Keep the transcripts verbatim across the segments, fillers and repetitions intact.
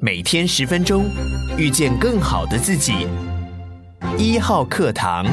每天十分钟，遇见更好的自己。一号课堂，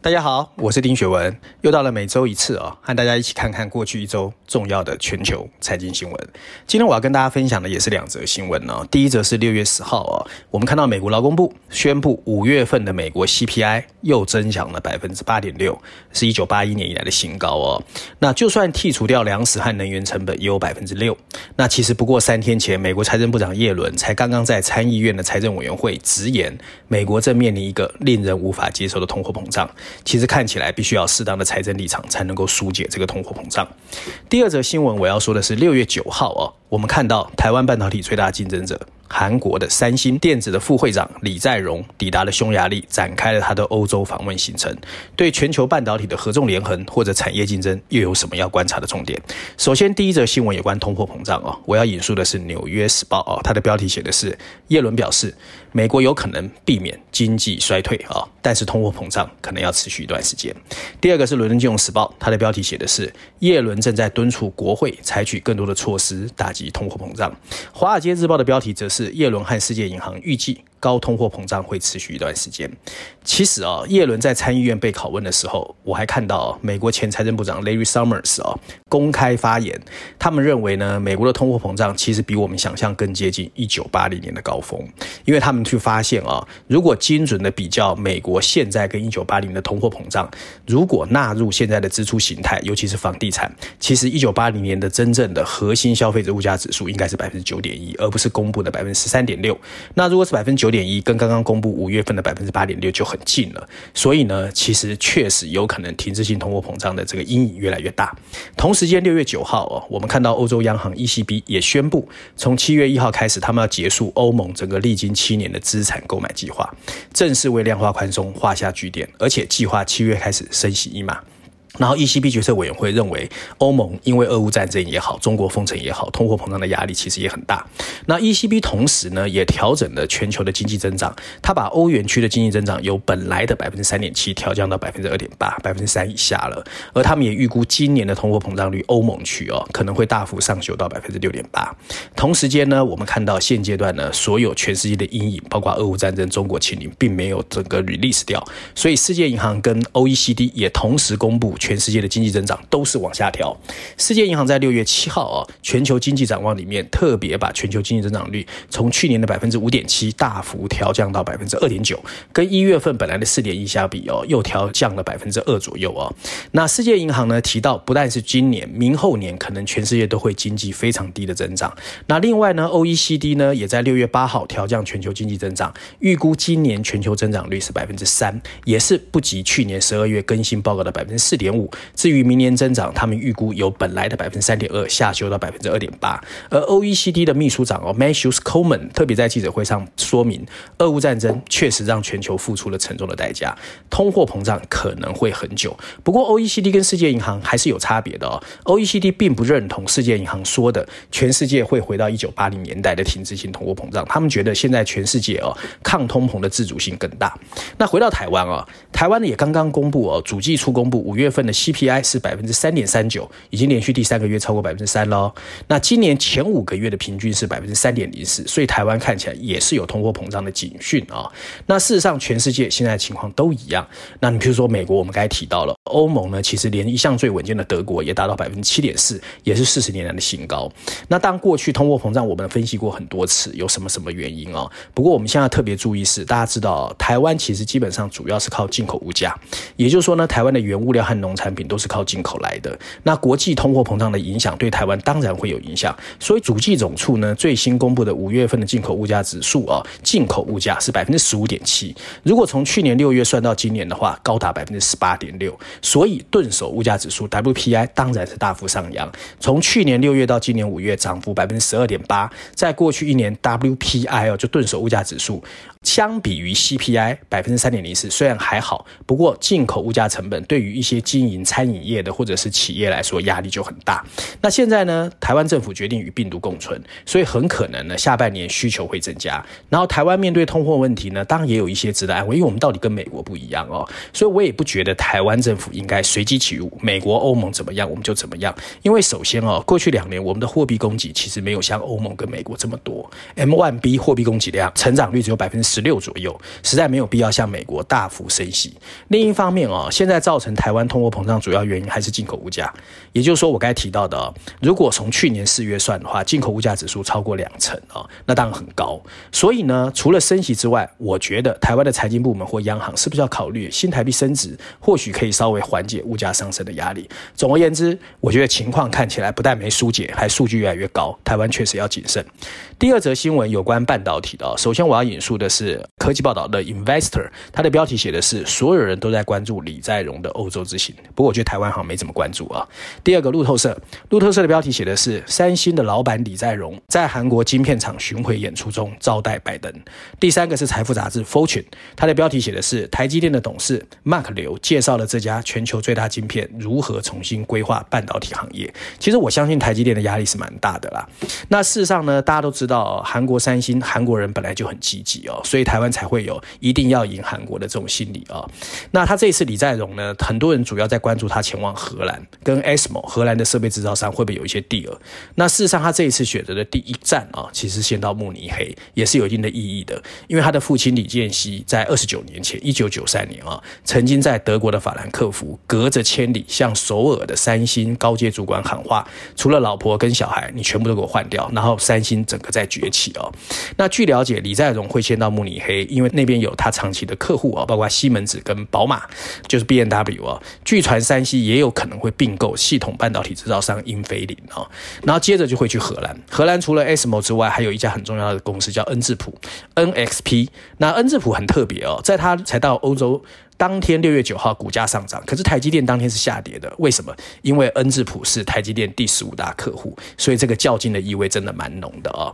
大家好，我是丁学文，又到了每周一次啊、哦，和大家一起看看过去一周重要的全球财经新闻。今天我要跟大家分享的也是两则新闻哦。第一则是六月十号啊、哦，我们看到美国劳工部宣布五月份的美国 C P I 又增强了 百分之八点六， 是一九八一年以来的新高哦。那就算剔除掉粮食和能源成本也有 百分之六。那其实不过三天前，美国财政部长耶伦才刚刚在参议院的财政委员会直言，美国正面临一个令人无法接受的通货膨胀。其实看起来必须要适当的财政立场才能够疏解这个通货膨胀。第二则新闻我要说的是六月九号哦，我们看到台湾半导体最大竞争者韩国的三星电子的副会长李在镕抵达了匈牙利，展开了他的欧洲访问行程。对全球半导体的合纵连横或者产业竞争又有什么要观察的重点？首先第一则新闻有关通货膨胀、哦、我要引述的是纽约时报、哦、它的标题写的是耶伦表示美国有可能避免经济衰退、哦、但是通货膨胀可能要持续一段时间。第二个是伦敦金融时报，它的标题写的是耶伦正在敦促国会采取更多的措施打击通货膨胀。华尔街日报的标题则是是耶伦和世界银行预计高通货膨胀会持续一段时间。其实啊、哦，耶伦在参议院被拷问的时候，我还看到、哦、美国前财政部长 Larry Summers、哦、公开发言，他们认为呢，美国的通货膨胀其实比我们想象更接近一九八零年的高峰，因为他们去发现啊、哦，如果精准的比较美国现在跟一九八零的通货膨胀，如果纳入现在的支出形态，尤其是房地产，其实一九八零年的真正的核心消费者物价指数应该是 百分之九点一， 而不是公布的 百分之十三点六。 那如果是 百分之九点一 跟刚刚公布五月份的 百分之八点六 就很近了，所以呢其实确实有可能停滞性通货膨胀的这个阴影越来越大。同时间六月九号、哦、我们看到欧洲央行 E C B 也宣布从七月一号开始，他们要结束欧盟整个历经七年的资产购买计划，正式为量化宽松画下句点，而且计划七月开始升息一码。然后 E C B 决策委员会认为欧盟因为俄乌战争也好，中国封城也好，通货膨胀的压力其实也很大。那 E C B 同时呢也调整了全球的经济增长，它把欧元区的经济增长由本来的 百分之三点七 调降到 百分之二点八 百分之三 以下了。而他们也预估今年的通货膨胀率欧盟区、哦、可能会大幅上修到 百分之六点八。 同时间呢，我们看到现阶段呢所有全世界的阴影，包括俄乌战争、中国清零，并没有整个 release 掉，所以世界银行跟 O E C D 也同时公布全世界的经济增长都是往下调。世界银行在六月七号、哦、全球经济展望里面特别把全球经济增长率从去年的 百分之五点七 大幅调降到 百分之二点九， 跟一月份本来的 四点一 相比、哦、又调降了 百分之二 左右、哦、那世界银行呢提到，不但是今年，明后年可能全世界都会经济非常低的增长。那另外呢 O E C D 呢也在六月八号调降全球经济增长，预估今年全球增长率是 百分之三， 也是不及去年十二月更新报告的 百分之四点五。至于明年增长，他们预估由本来的 百分之三点二 下修到 百分之二点八。 而 O E C D 的秘书长、哦、Mathius Coleman 特别在记者会上说明，俄乌战争确实让全球付出了沉重的代价，通货膨胀可能会很久。不过 O E C D 跟世界银行还是有差别的、哦、O E C D 并不认同世界银行说的全世界会回到一九八零年代的停滞性通货膨胀，他们觉得现在全世界、哦、抗通膨的自主性更大。那回到台湾、哦、台湾也刚刚公布、哦、主计处公布五月份的 C P I 是 百分之三点三九， 已经连续第三个月超过 百分之三 了。那今年前五个月的平均是 百分之三点零四， 所以台湾看起来也是有通货膨胀的警讯、哦、那事实上全世界现在的情况都一样。那你比如说美国，我们刚才提到了，欧盟呢其实连一向最稳健的德国也达到 百分之七点四， 也是四十年来的新高。那当过去通货膨胀我们分析过很多次有什么什么原因、哦、不过我们现在特别注意是，大家知道台湾其实基本上主要是靠进口物价，也就是说呢台湾的原物料和农产品都是靠进口来的。那国际通货膨胀的影响对台湾当然会有影响，所以主计总处呢最新公布的五月份的进口物价指数、哦、进口物价是 百分之十五点七， 如果从去年六月算到今年的话高达 百分之十八点六， 所以顿首物价指数 W P I 当然是大幅上扬，从去年六月到今年五月涨幅 百分之十二点八， 在过去一年 W P I、哦、就顿首物价指数相比于 C P I 百分之三点零四 虽然还好，不过进口物价成本对于一些基经营餐饮业的或者是企业来说压力就很大。那现在呢，台湾政府决定与病毒共存，所以很可能呢下半年需求会增加。然后台湾面对通货问题呢，当然也有一些值得安慰，因为我们到底跟美国不一样哦，所以我也不觉得台湾政府应该随机起舞，美国欧盟怎么样我们就怎么样。因为首先哦，过去两年我们的货币供给其实没有像欧盟跟美国这么多， M 一 B 货币供给量成长率只有 百分之十六 左右，实在没有必要像美国大幅升息。另一方面哦，现在造成台湾通货膨胀主要原因还是进口物价，也就是说我刚才提到的哦，如果从去年四月算的话，进口物价指数超过两成哦，那当然很高。所以呢，除了升息之外，我觉得台湾的财经部门或央行是不是要考虑新台币升值，或许可以稍微缓解物价上升的压力。总而言之，我觉得情况看起来不但没疏解，还数据越来越高，台湾确实要谨慎。第二则新闻有关半导体的，首先我要引述的是科技报道的 Investor， 它的标题写的是所有人都在关注李在镕的欧洲之行，不过我觉得台湾好像没怎么关注啊。第二个路透社，路透社的标题写的是三星的老板李在镕在韩国晶片厂巡回演出中招待拜登。第三个是财富杂志 Fortune， 它的标题写的是台积电的董事 Mark Liu 介绍了这家全球最大晶片如何重新规划半导体行业。其实我相信台积电的压力是蛮大的啦。那事实上呢，大家都知道韩国三星，韩国人本来就很积极哦，所以台湾才会有一定要赢韩国的这种心理哦。那他这一次李在镕呢，很多人主要在关注他前往荷兰跟 A S M L 荷兰的设备制造商会不会有一些 deal。 那事实上他这一次选择的第一站哦，其实先到慕尼黑也是有一定的意义的，因为他的父亲李健熙在二十九年前一九九三年啊，曾经在德国的法兰克福隔着千里向首尔的三星高阶主管喊话，除了老婆跟小孩你全部都给我换掉，然后三星整个在崛起哦。那据了解，李在镕会先到慕尼黑，因为那边有他长期的客户哦，包括西门子跟宝马，就是 B M W 哦。据传三星也有可能会并购系统半导体制造商英飞凌哦。然后接着就会去荷兰，荷兰除了 A S M L 之外，还有一家很重要的公司叫恩智浦 N X P。 那恩智浦很特别哦，在他才到欧洲当天六月九号股价上涨，可是台积电当天是下跌的，为什么？因为恩智浦是台积电第十五大客户，所以这个较劲的意味真的蛮浓的哦。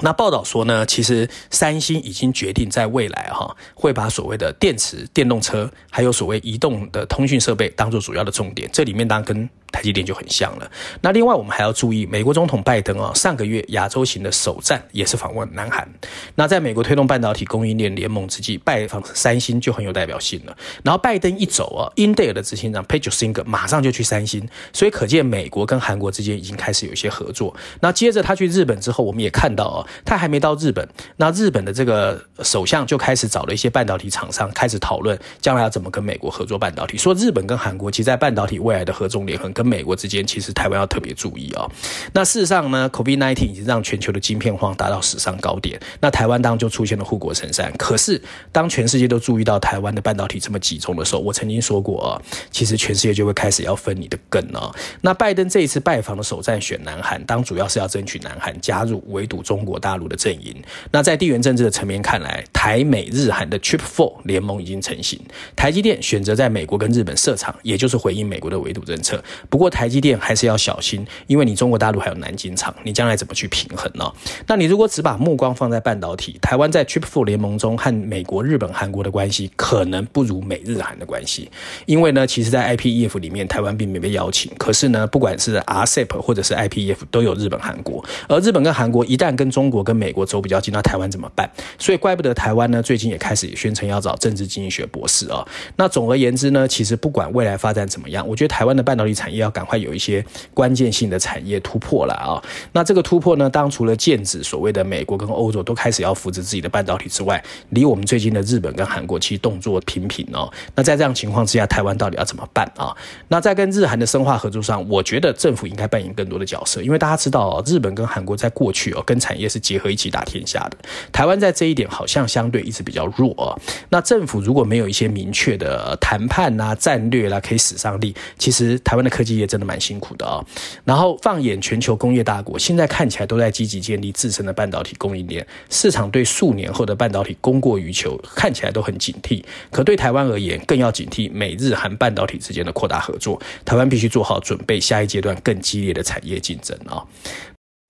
那报道说呢，其实三星已经决定在未来哈，会把所谓的电池、电动车，还有所谓移动的通讯设备当作主要的重点，这里面当然跟台积电就很像了。那另外我们还要注意，美国总统拜登、哦、上个月亚洲行的首站也是访问南韩。那在美国推动半导体供应链联盟之际，拜访三星就很有代表性了。然后拜登一走、哦、英特尔的执行长 Pat Singer 马上就去三星，所以可见美国跟韩国之间已经开始有一些合作。那接着他去日本之后，我们也看到、哦、他还没到日本，那日本的这个首相就开始找了一些半导体厂商开始讨论将来要怎么跟美国合作半导体，说日本跟韩国其实在半导体未来的合纵联合跟美国之间，其实台湾要特别注意哦。那事实上呢 COVID 十九 已经让全球的晶片荒达到史上高点，那台湾当然就出现了护国神山。可是当全世界都注意到台湾的半导体这么集中的时候，我曾经说过、哦、其实全世界就会开始要分你的根哦。那拜登这一次拜访的首站选南韩，当主要是要争取南韩加入围堵中国大陆的阵营。那在地缘政治的层面看来，台美日韩的 Chip 四 联盟已经成型，台积电选择在美国跟日本设厂，也就是回应美国的围堵政策。不过台积电还是要小心，因为你中国大陆还有南京厂，你将来怎么去平衡呢、哦？那你如果只把目光放在半导体，台湾在 Chip 四 联盟中和美国、日本、韩国的关系可能不如美日韩的关系，因为呢，其实在 I P E F 里面台湾并没被邀请，可是呢，不管是 R C E P 或者是 I P E F 都有日本、韩国，而日本跟韩国一旦跟中国跟美国走比较近，那台湾怎么办？所以怪不得台湾呢最近也开始宣称要找政治经济学博士啊、哦。那总而言之呢，其实不管未来发展怎么样，我觉得台湾的半导体产业也要赶快有一些关键性的产业突破了啊、哦！那这个突破呢，当然除了剑指所谓的美国跟欧洲都开始要扶持自己的半导体之外，离我们最近的日本跟韩国其实动作频频哦。那在这样情况之下，台湾到底要怎么办啊？那在跟日韩的深化合作上，我觉得政府应该扮演更多的角色，因为大家知道、哦、日本跟韩国在过去哦跟产业是结合一起打天下的，台湾在这一点好像相对一直比较弱、哦、那政府如果没有一些明确的谈判啊、战略啦、啊、可以使上力，其实台湾的科技业真的蛮辛苦的啊、哦。然后放眼全球工业大国，现在看起来都在积极建立自身的半导体供应链，市场对数年后的半导体供过于求，看起来都很警惕。可对台湾而言，更要警惕美日韩半导体之间的扩大合作。台湾必须做好准备，下一阶段更激烈的产业竞争啊、哦。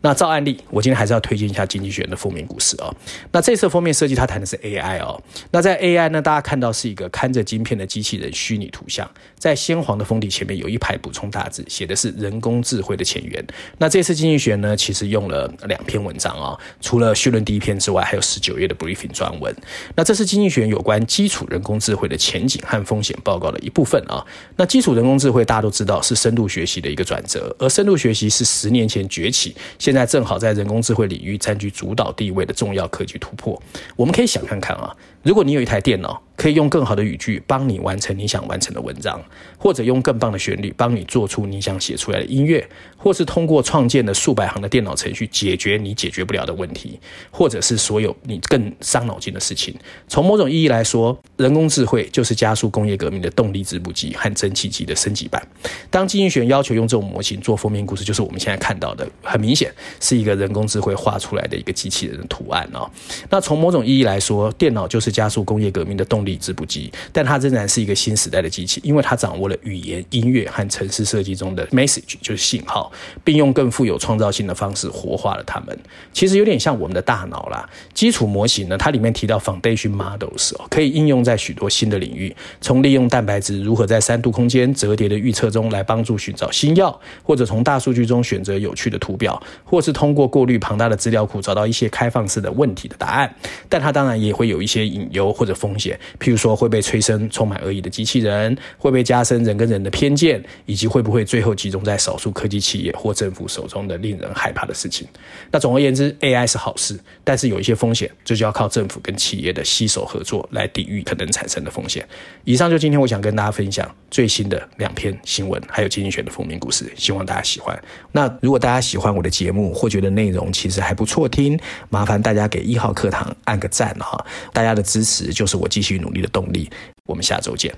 那照案例，我今天还是要推荐一下经济学人的封面故事啊、哦。那这次封面设计它谈的是 A I 哦。那在 A I 呢，大家看到是一个看着晶片的机器人虚拟图像，在鲜黄的封底前面有一排补充大字，写的是人工智慧的前缘。那这次经济学人呢，其实用了两篇文章啊、哦，除了序论第一篇之外，还有十九页的 briefing 专文。那这是经济学人有关基础人工智慧的前景和风险报告的一部分啊、哦。那基础人工智慧大家都知道是深度学习的一个转折，而深度学习是十年前崛起，现在那正好在人工智慧领域占据主导地位的重要科技突破。我们可以想看看啊，如果你有一台电脑，可以用更好的语句帮你完成你想完成的文章，或者用更棒的旋律帮你做出你想写出来的音乐，或是通过创建的数百行的电脑程序解决你解决不了的问题，或者是所有你更伤脑筋的事情。从某种意义来说，人工智慧就是加速工业革命的动力织布机和蒸汽机的升级版。当经济学人要求用这种模型做封面故事，就是我们现在看到的，很明显是一个人工智慧画出来的一个机器人的图案、哦、那从某种意义来说，电脑就是加速工业革命的动力织布机，但它仍然是一个新时代的机器，因为它掌握了语言、音乐和程式设计中的 message， 就是信号，并用更富有创造性的方式活化了它们。其实有点像我们的大脑啦。基础模型呢，它里面提到 foundation models、哦、可以应用在许多新的领域，从利用蛋白质如何在三度空间折叠的预测中来帮助寻找新药，或者从大数据中选择有趣的图表，或是通过过滤庞大的资料库找到一些开放式的问题的答案。但它当然也会有一些隐忧或者风险，譬如说会被催生充满恶意的机器人，会被加深人跟人的偏见，以及会不会最后集中在少数科技企业或政府手中的令人害怕的事情。那总而言之， A I 是好事，但是有一些风险，这就要靠政府跟企业的携手合作来抵御可能产生的风险。以上就今天我想跟大家分享最新的两篇新闻，还有经济学人的封面故事，希望大家喜欢。那如果大家喜欢我的节目，或觉得内容其实还不错听，麻烦大家给一号课堂按个赞、哦、大家的支持就是我继续努力的动力。我们下周见。